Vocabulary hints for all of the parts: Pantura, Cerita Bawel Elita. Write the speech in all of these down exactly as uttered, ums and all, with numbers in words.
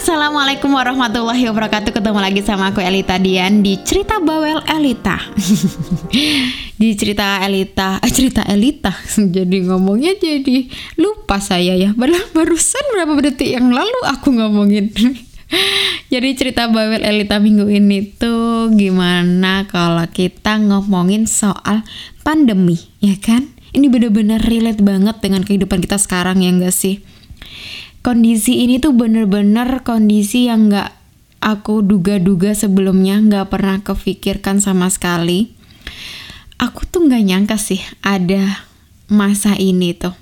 Assalamualaikum warahmatullahi wabarakatuh. Ketemu lagi sama aku Elita Dian di Cerita Bawel Elita. Di Cerita Elita, eh, Cerita Elita. Jadi ngomongnya jadi lupa saya ya. Padahal barusan berapa detik yang lalu aku ngomongin. Jadi Cerita Bawel Elita minggu ini tuh gimana kalau kita ngomongin soal pandemi, ya kan? Ini benar-benar relate banget dengan kehidupan kita sekarang, ya enggak sih? Kondisi ini tuh bener-bener kondisi yang gak aku duga-duga sebelumnya, gak pernah kefikirkan sama sekali. Aku tuh gak nyangka sih ada masa ini tuh.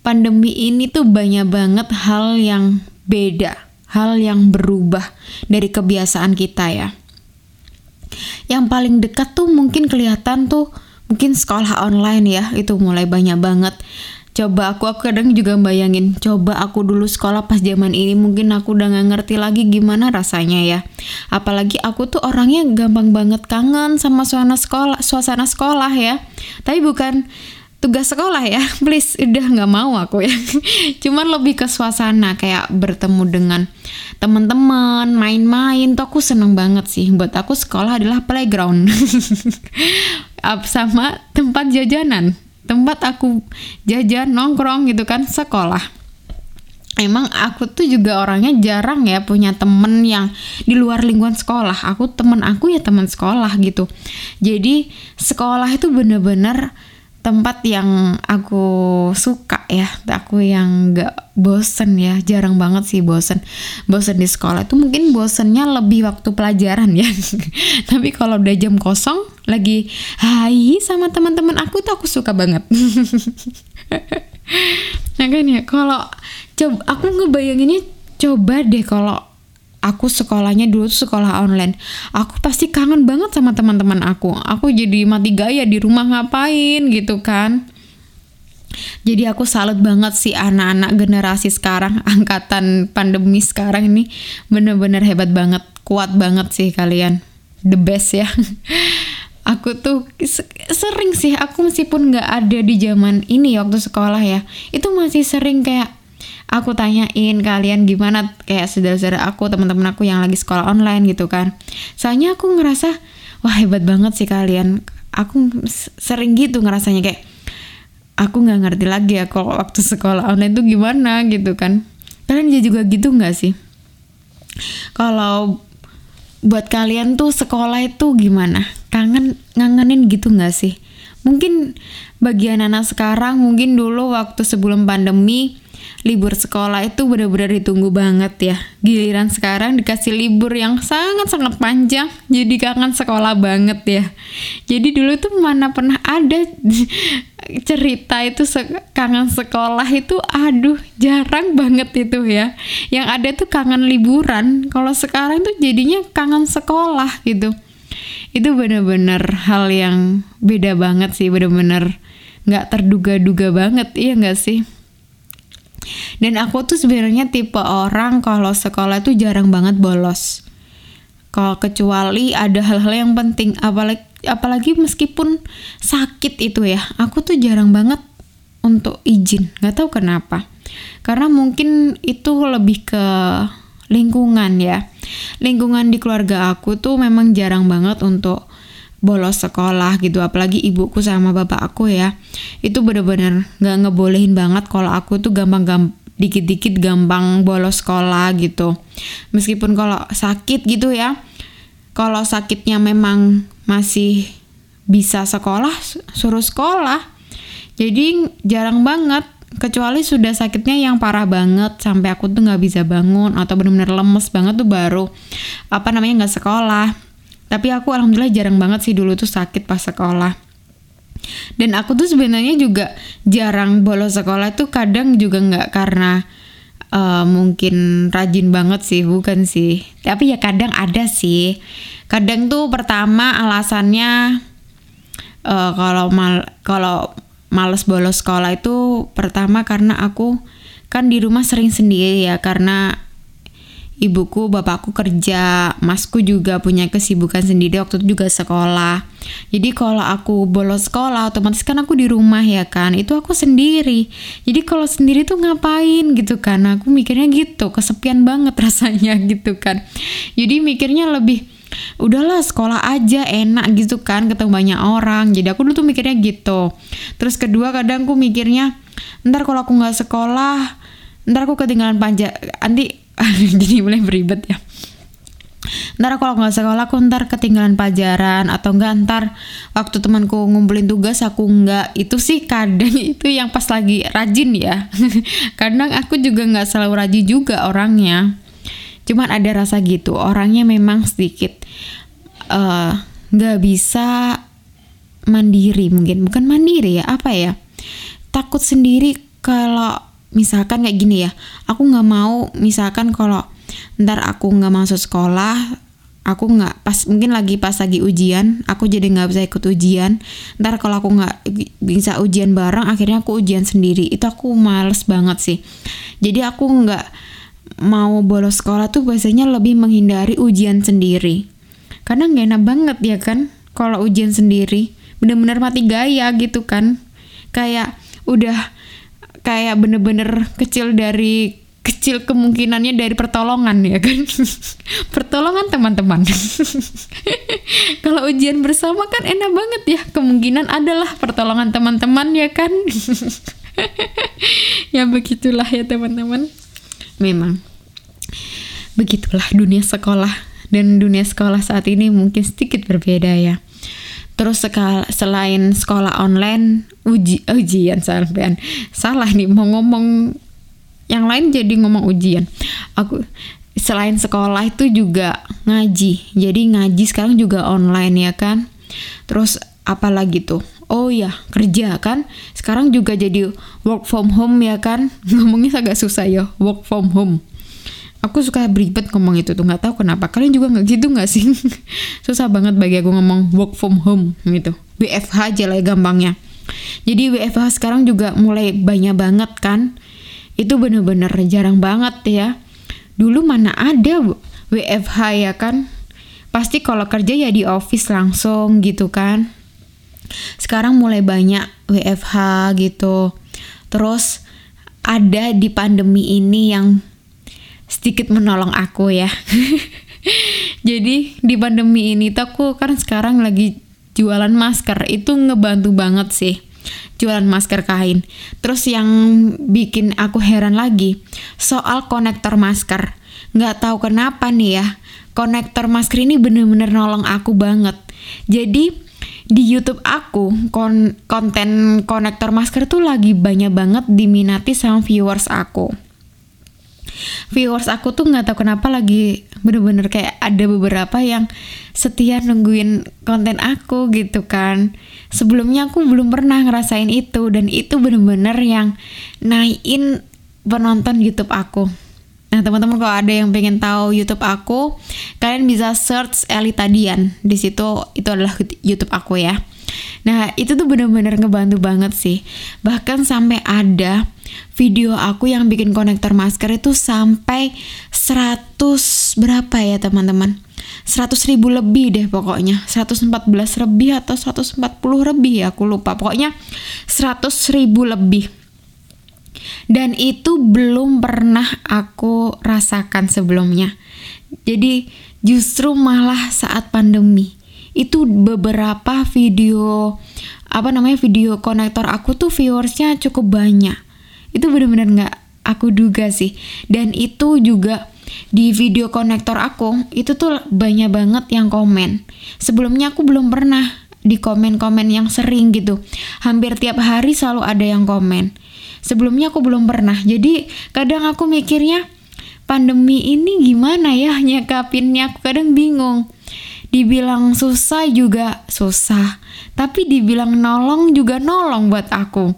Pandemi ini tuh banyak banget hal yang beda, hal yang berubah dari kebiasaan kita ya. Yang paling dekat tuh mungkin kelihatan tuh mungkin sekolah online ya, itu mulai banyak banget. Coba aku, aku kadang juga bayangin, coba aku dulu sekolah pas zaman ini mungkin aku udah gak ngerti lagi gimana rasanya ya. Apalagi aku tuh orangnya gampang banget kangen sama suasana sekolah, suasana sekolah ya. Tapi bukan tugas sekolah ya, please, udah gak mau aku ya. Cuman lebih ke suasana kayak bertemu dengan teman-teman, main-main tuh aku seneng banget sih. Buat aku sekolah adalah playground sama tempat jajanan. Tempat aku jajan, nongkrong gitu kan, sekolah. Emang aku tuh juga orangnya jarang ya punya temen yang di luar lingkungan sekolah. Aku temen aku ya temen sekolah gitu. Jadi sekolah itu bener-bener tempat yang aku suka ya. Aku yang gak bosen ya, jarang banget sih bosen. Bosen di sekolah itu mungkin bosennya lebih waktu pelajaran ya. Tapi kalau udah jam kosong lagi hai sama teman-teman aku tuh aku suka banget. Nah kan ya, kalau coba aku ngebayanginnya, coba deh kalau aku sekolahnya dulu tuh sekolah online, aku pasti kangen banget sama teman-teman aku. Aku jadi mati gaya di rumah ngapain gitu kan. Jadi aku salut banget sih anak-anak generasi sekarang, angkatan pandemi sekarang ini bener-bener hebat banget, kuat banget sih kalian, the best ya. Aku tuh sering sih, aku meskipun gak ada di zaman ini waktu sekolah ya, itu masih sering kayak aku tanyain kalian gimana, kayak saudara-saudara aku, teman-teman aku yang lagi sekolah online gitu kan. Soalnya aku ngerasa, wah hebat banget sih kalian. Aku sering gitu ngerasanya kayak, aku gak ngerti lagi ya kalau waktu sekolah online tuh gimana gitu kan. Kalian juga gitu gak sih? Kalau buat kalian tuh sekolah itu gimana? Kangen, ngangenin gitu gak sih? Mungkin bagi anak-anak sekarang, mungkin dulu waktu sebelum pandemi, libur sekolah itu benar-benar ditunggu banget ya. Giliran sekarang dikasih libur yang sangat-sangat panjang, jadi kangen sekolah banget ya. Jadi dulu tuh mana pernah ada cerita itu kangen sekolah itu, aduh jarang banget itu ya. Yang ada tuh kangen liburan, kalau sekarang tuh jadinya kangen sekolah gitu. Itu benar-benar hal yang beda banget sih, benar-benar nggak terduga-duga banget, iya nggak sih? Dan aku tuh sebenarnya tipe orang kalau sekolah tuh jarang banget bolos. Kalau kecuali ada hal-hal yang penting, apalagi, apalagi meskipun sakit itu ya, aku tuh jarang banget untuk izin, nggak tahu kenapa. Karena mungkin itu lebih ke lingkungan ya. Lingkungan di keluarga aku tuh memang jarang banget untuk bolos sekolah gitu. Apalagi ibuku sama bapak aku ya, itu bener-bener gak ngebolehin banget kalau aku tuh gampang-gampang, dikit-dikit gampang bolos sekolah gitu. Meskipun kalau sakit gitu ya, kalau sakitnya memang masih bisa sekolah, suruh sekolah. Jadi jarang banget, kecuali sudah sakitnya yang parah banget sampai aku tuh nggak bisa bangun atau benar-benar lemes banget tuh baru apa namanya nggak sekolah. Tapi aku alhamdulillah jarang banget sih dulu tuh sakit pas sekolah. Dan aku tuh sebenarnya juga jarang bolos sekolah tuh, kadang juga nggak karena uh, mungkin rajin banget sih, bukan sih. Tapi ya kadang ada sih. Kadang tuh pertama alasannya uh, kalau mal kalau males bolos sekolah itu pertama karena aku kan di rumah sering sendiri ya, karena ibuku, bapakku kerja, masku juga punya kesibukan sendiri, waktu itu juga sekolah. Jadi kalau aku bolos sekolah, otomatis kan aku di rumah ya kan, itu aku sendiri. Jadi kalau sendiri tuh ngapain gitu kan, aku mikirnya gitu, kesepian banget rasanya gitu kan. Jadi mikirnya lebih, udahlah sekolah aja enak gitu kan, ketemu banyak orang. Jadi aku dulu tuh mikirnya gitu. Terus kedua kadang aku mikirnya, ntar kalau aku gak sekolah, ntar aku ketinggalan panjang, nanti jadi mulai beribet ya. Ntar kalau nggak sekolah aku ntar ketinggalan pelajaran, atau enggak ntar waktu temanku ngumpulin tugas aku enggak. Itu sih kadang, itu yang pas lagi rajin ya. Kadang aku juga nggak selalu rajin juga orangnya. Cuman ada rasa gitu, orangnya memang sedikit nggak uh, bisa mandiri mungkin, bukan mandiri ya, apa ya? Takut sendiri kalau misalkan kayak gini ya, aku nggak mau misalkan kalau ntar aku nggak masuk sekolah, aku nggak pas mungkin lagi pas lagi ujian, aku jadi nggak bisa ikut ujian. Ntar kalau aku nggak bisa ujian bareng, akhirnya aku ujian sendiri. Itu aku males banget sih. Jadi aku nggak mau bolos sekolah tuh biasanya lebih menghindari ujian sendiri. Karena nggak enak banget ya kan, kalau ujian sendiri, bener-bener mati gaya gitu kan, kayak udah kayak bener-bener kecil dari kecil kemungkinannya dari pertolongan ya kan. Pertolongan teman-teman. Kalau ujian bersama kan enak banget ya, kemungkinan adalah pertolongan teman-teman ya kan. Ya begitulah ya teman-teman, memang begitulah dunia sekolah. Dan dunia sekolah saat ini mungkin sedikit berbeda ya. Terus sekal, selain sekolah online, uji, ujian sampean. Salah nih mau ngomong yang lain jadi ngomong ujian. Aku selain sekolah itu juga ngaji. Jadi ngaji sekarang juga online ya kan. Terus apalagi tuh? Oh ya, kerja kan. Sekarang juga jadi work from home ya kan. Ngomongnya agak susah ya, work from home. Aku suka beribet ngomong itu tuh, nggak tahu kenapa. Kalian juga nggak gitu nggak sih? Susah banget bagi aku ngomong work from home gitu. W F H aja lah gampangnya. Jadi W F H sekarang juga mulai banyak banget kan? Itu bener-bener jarang banget ya. Dulu mana ada W F H ya kan? Pasti kalau kerja ya di office langsung gitu kan. Sekarang mulai banyak W F H gitu. Terus ada di pandemi ini yang sedikit menolong aku ya. Jadi di pandemi ini tuh aku kan sekarang lagi jualan masker. Itu ngebantu banget sih, jualan masker kain. Terus yang bikin aku heran lagi, soal konektor masker. Gak tahu kenapa nih ya, konektor masker ini bener-bener nolong aku banget. Jadi di YouTube aku, kon- konten konektor masker tuh lagi banyak banget diminati sama viewers aku. Viewers aku tuh nggak tahu kenapa lagi bener-bener kayak ada beberapa yang setia nungguin konten aku gitu kan. Sebelumnya aku belum pernah ngerasain itu, dan itu bener-bener yang naikin penonton YouTube aku. Nah teman-teman kalau ada yang pengen tahu YouTube aku, kalian bisa search Elita Dian di situ, itu adalah YouTube aku ya. Nah itu tuh bener-bener ngebantu banget sih. Bahkan sampai ada video aku yang bikin konektor masker itu sampai seratus berapa ya teman-teman, seratus ribu lebih deh pokoknya, seratus empat belas lebih atau seratus empat puluh lebih ya, aku lupa. Pokoknya seratus ribu lebih. Dan itu belum pernah aku rasakan sebelumnya. Jadi justru malah saat pandemi itu beberapa video apa namanya video konektor aku tuh viewersnya cukup banyak. Itu benar-benar nggak aku duga sih. Dan itu juga di video konektor aku itu tuh banyak banget yang komen. Sebelumnya aku belum pernah di komen-komen yang sering gitu. Hampir tiap hari selalu ada yang komen. Sebelumnya aku belum pernah. Jadi kadang aku mikirnya pandemi ini gimana ya nyekapinnya, aku kadang bingung. Dibilang susah juga susah, tapi dibilang nolong juga nolong buat aku.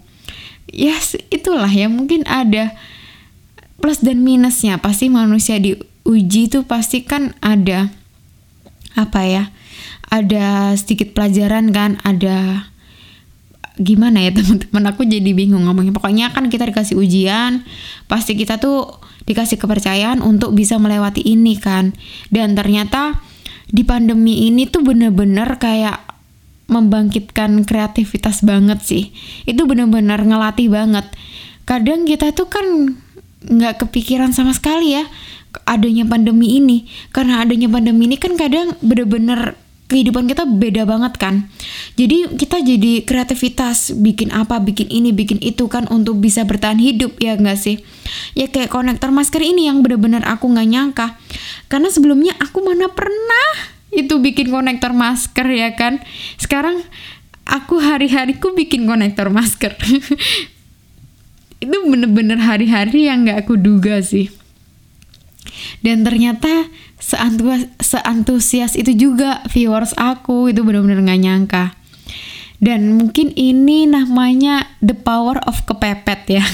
Yes, itulah ya, mungkin ada plus dan minusnya. Pasti manusia diuji itu pasti kan ada apa ya, ada sedikit pelajaran kan, ada gimana ya teman-teman, aku jadi bingung ngomongnya. Pokoknya kan kita dikasih ujian, pasti kita tuh dikasih kepercayaan untuk bisa melewati ini kan. Dan ternyata di pandemi ini tuh bener-bener kayak membangkitkan kreativitas banget sih. Itu bener-bener ngelatih banget. Kadang kita tuh kan gak kepikiran sama sekali ya adanya pandemi ini. Karena adanya pandemi ini kan kadang bener-bener kehidupan kita beda banget kan. Jadi kita jadi kreativitas, bikin apa, bikin ini, bikin itu kan untuk bisa bertahan hidup, ya gak sih? Ya kayak konektor masker ini yang bener-bener aku gak nyangka. Karena sebelumnya aku mana pernah itu bikin konektor masker ya kan. Sekarang aku hari-hariku bikin konektor masker. Itu bener-bener hari-hari yang gak aku duga sih. Dan ternyata seantusias, seantusias itu juga viewers aku. Itu benar-benar gak nyangka. Dan mungkin ini namanya the power of kepepet ya.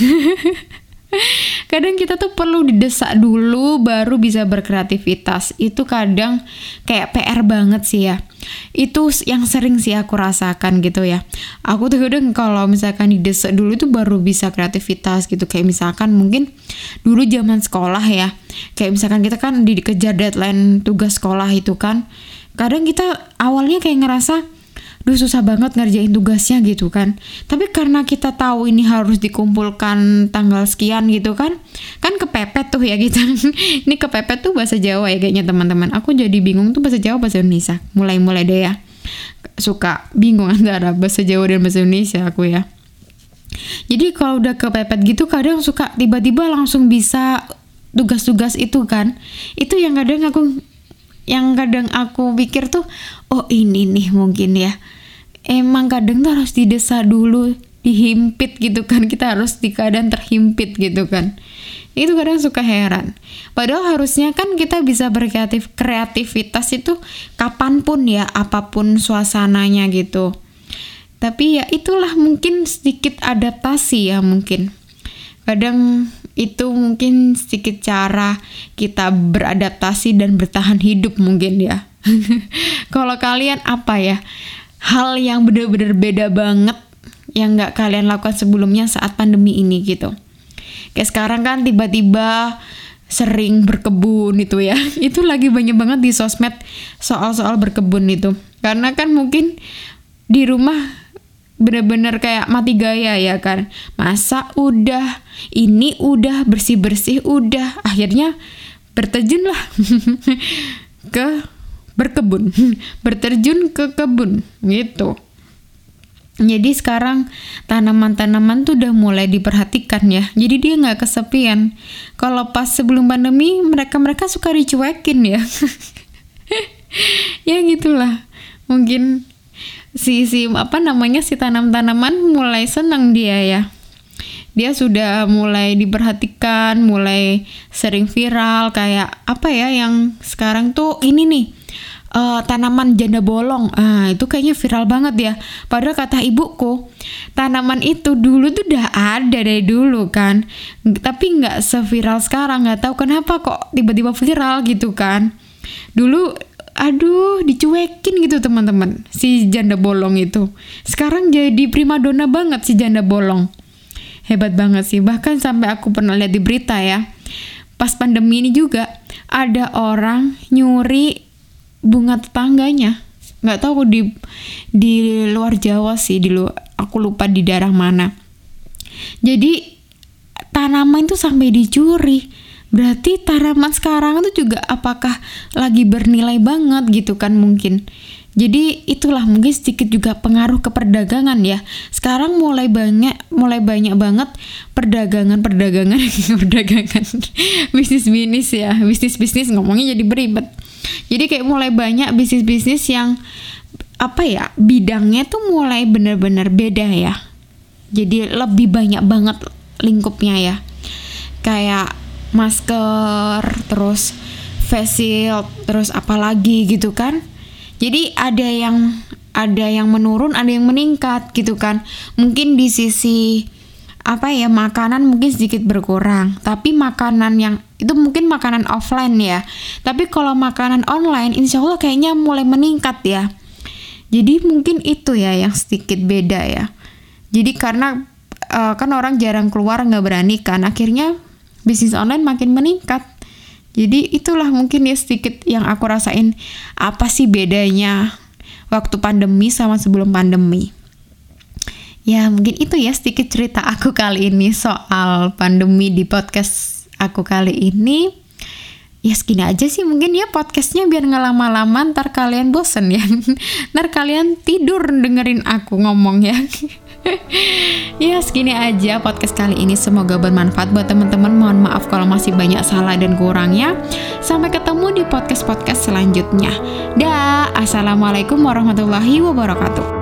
Kadang kita tuh perlu didesak dulu baru bisa berkreativitas. Itu kadang kayak P R banget sih ya. Itu yang sering sih aku rasakan gitu ya. Aku tuh kadang kalau misalkan didesak dulu itu baru bisa kreativitas gitu. Kayak misalkan mungkin dulu zaman sekolah ya, kayak misalkan kita kan dikejar deadline tugas sekolah itu kan. Kadang kita awalnya kayak ngerasa duh susah banget ngerjain tugasnya gitu kan. Tapi karena kita tahu ini harus dikumpulkan tanggal sekian gitu kan. Kan kepepet tuh ya kita. Ini kepepet tuh bahasa Jawa ya kayaknya teman-teman. Aku jadi bingung tuh bahasa Jawa bahasa Indonesia. Mulai-mulai deh ya. Suka bingung antara bahasa Jawa dan bahasa Indonesia aku ya. Jadi kalau udah kepepet gitu kadang suka tiba-tiba langsung bisa tugas-tugas itu kan. Itu yang kadang aku yang kadang aku pikir tuh oh ini nih mungkin ya. Emang kadang tuh harus didesak dulu, dihimpit gitu kan. Kita harus di keadaan terhimpit gitu kan. Itu kadang suka heran. Padahal harusnya kan kita bisa berkreatif kreativitas itu kapanpun ya, apapun suasananya gitu. Tapi ya itulah mungkin sedikit adaptasi ya mungkin. Kadang itu mungkin sedikit cara kita beradaptasi dan bertahan hidup mungkin ya. Kalau kalian apa ya? Hal yang benar-benar beda banget yang gak kalian lakukan sebelumnya saat pandemi ini gitu. Kayak sekarang kan tiba-tiba sering berkebun itu ya. Itu lagi banyak banget di sosmed soal-soal berkebun itu. Karena kan mungkin di rumah benar-benar kayak mati gaya ya kan. Masak udah, ini udah, bersih-bersih udah. Akhirnya berterjun lah ke berkebun, berterjun ke kebun gitu. Jadi sekarang tanaman-tanaman tuh udah mulai diperhatikan ya. Jadi dia nggak kesepian. Kalau pas sebelum pandemi mereka-mereka suka dicuekin ya. Ya gitulah. Mungkin si si apa namanya si tanam-tanaman mulai senang dia ya. Dia sudah mulai diperhatikan, mulai sering viral kayak apa ya yang sekarang tuh ini nih uh, tanaman janda bolong. Ah, itu kayaknya viral banget ya. Padahal kata ibuku, tanaman itu dulu tuh udah ada dari dulu kan. Tapi enggak seviral sekarang, enggak tahu kenapa kok tiba-tiba viral gitu kan. Dulu aduh dicuekin gitu teman-teman si janda bolong itu. Sekarang jadi primadona banget si janda bolong. Hebat banget sih, bahkan sampai aku pernah lihat di berita ya. Pas pandemi ini juga ada orang nyuri bunga tetangganya. Enggak tahu aku di di luar Jawa sih, di luar, aku lupa di daerah mana. Jadi tanaman itu sampai dicuri. Berarti tanaman sekarang itu juga apakah lagi bernilai banget gitu kan mungkin. Jadi itulah mungkin sedikit juga pengaruh ke perdagangan ya. Sekarang mulai banyak mulai banyak banget perdagangan-perdagangan perdagangan. Bisnis-bisnis ya, bisnis-bisnis ngomongnya jadi beribet. Jadi kayak mulai banyak bisnis-bisnis yang apa ya, bidangnya tuh mulai benar-benar beda ya. Jadi lebih banyak banget lingkupnya ya. Kayak masker, terus face shield, terus apa lagi gitu kan. Jadi ada yang ada yang menurun, ada yang meningkat gitu kan. Mungkin di sisi apa ya, makanan mungkin sedikit berkurang. Tapi makanan yang itu mungkin makanan offline ya. Tapi kalau makanan online insya Allah kayaknya mulai meningkat ya. Jadi mungkin itu ya yang sedikit beda ya. Jadi karena uh, kan orang jarang keluar, gak berani kan. Akhirnya bisnis online makin meningkat. Jadi itulah mungkin ya sedikit yang aku rasain, apa sih bedanya waktu pandemi sama sebelum pandemi. Ya mungkin itu ya sedikit cerita aku kali ini soal pandemi di podcast aku kali ini. Ya segini aja sih mungkin ya podcastnya, biar nggak lama-lama ntar kalian bosen ya, ntar kalian tidur dengerin aku ngomong ya. Ya segini aja podcast kali ini, semoga bermanfaat buat teman-teman. Mohon maaf kalau masih banyak salah dan kurangnya. Sampai ketemu di podcast-podcast selanjutnya. Dah, assalamualaikum warahmatullahi wabarakatuh.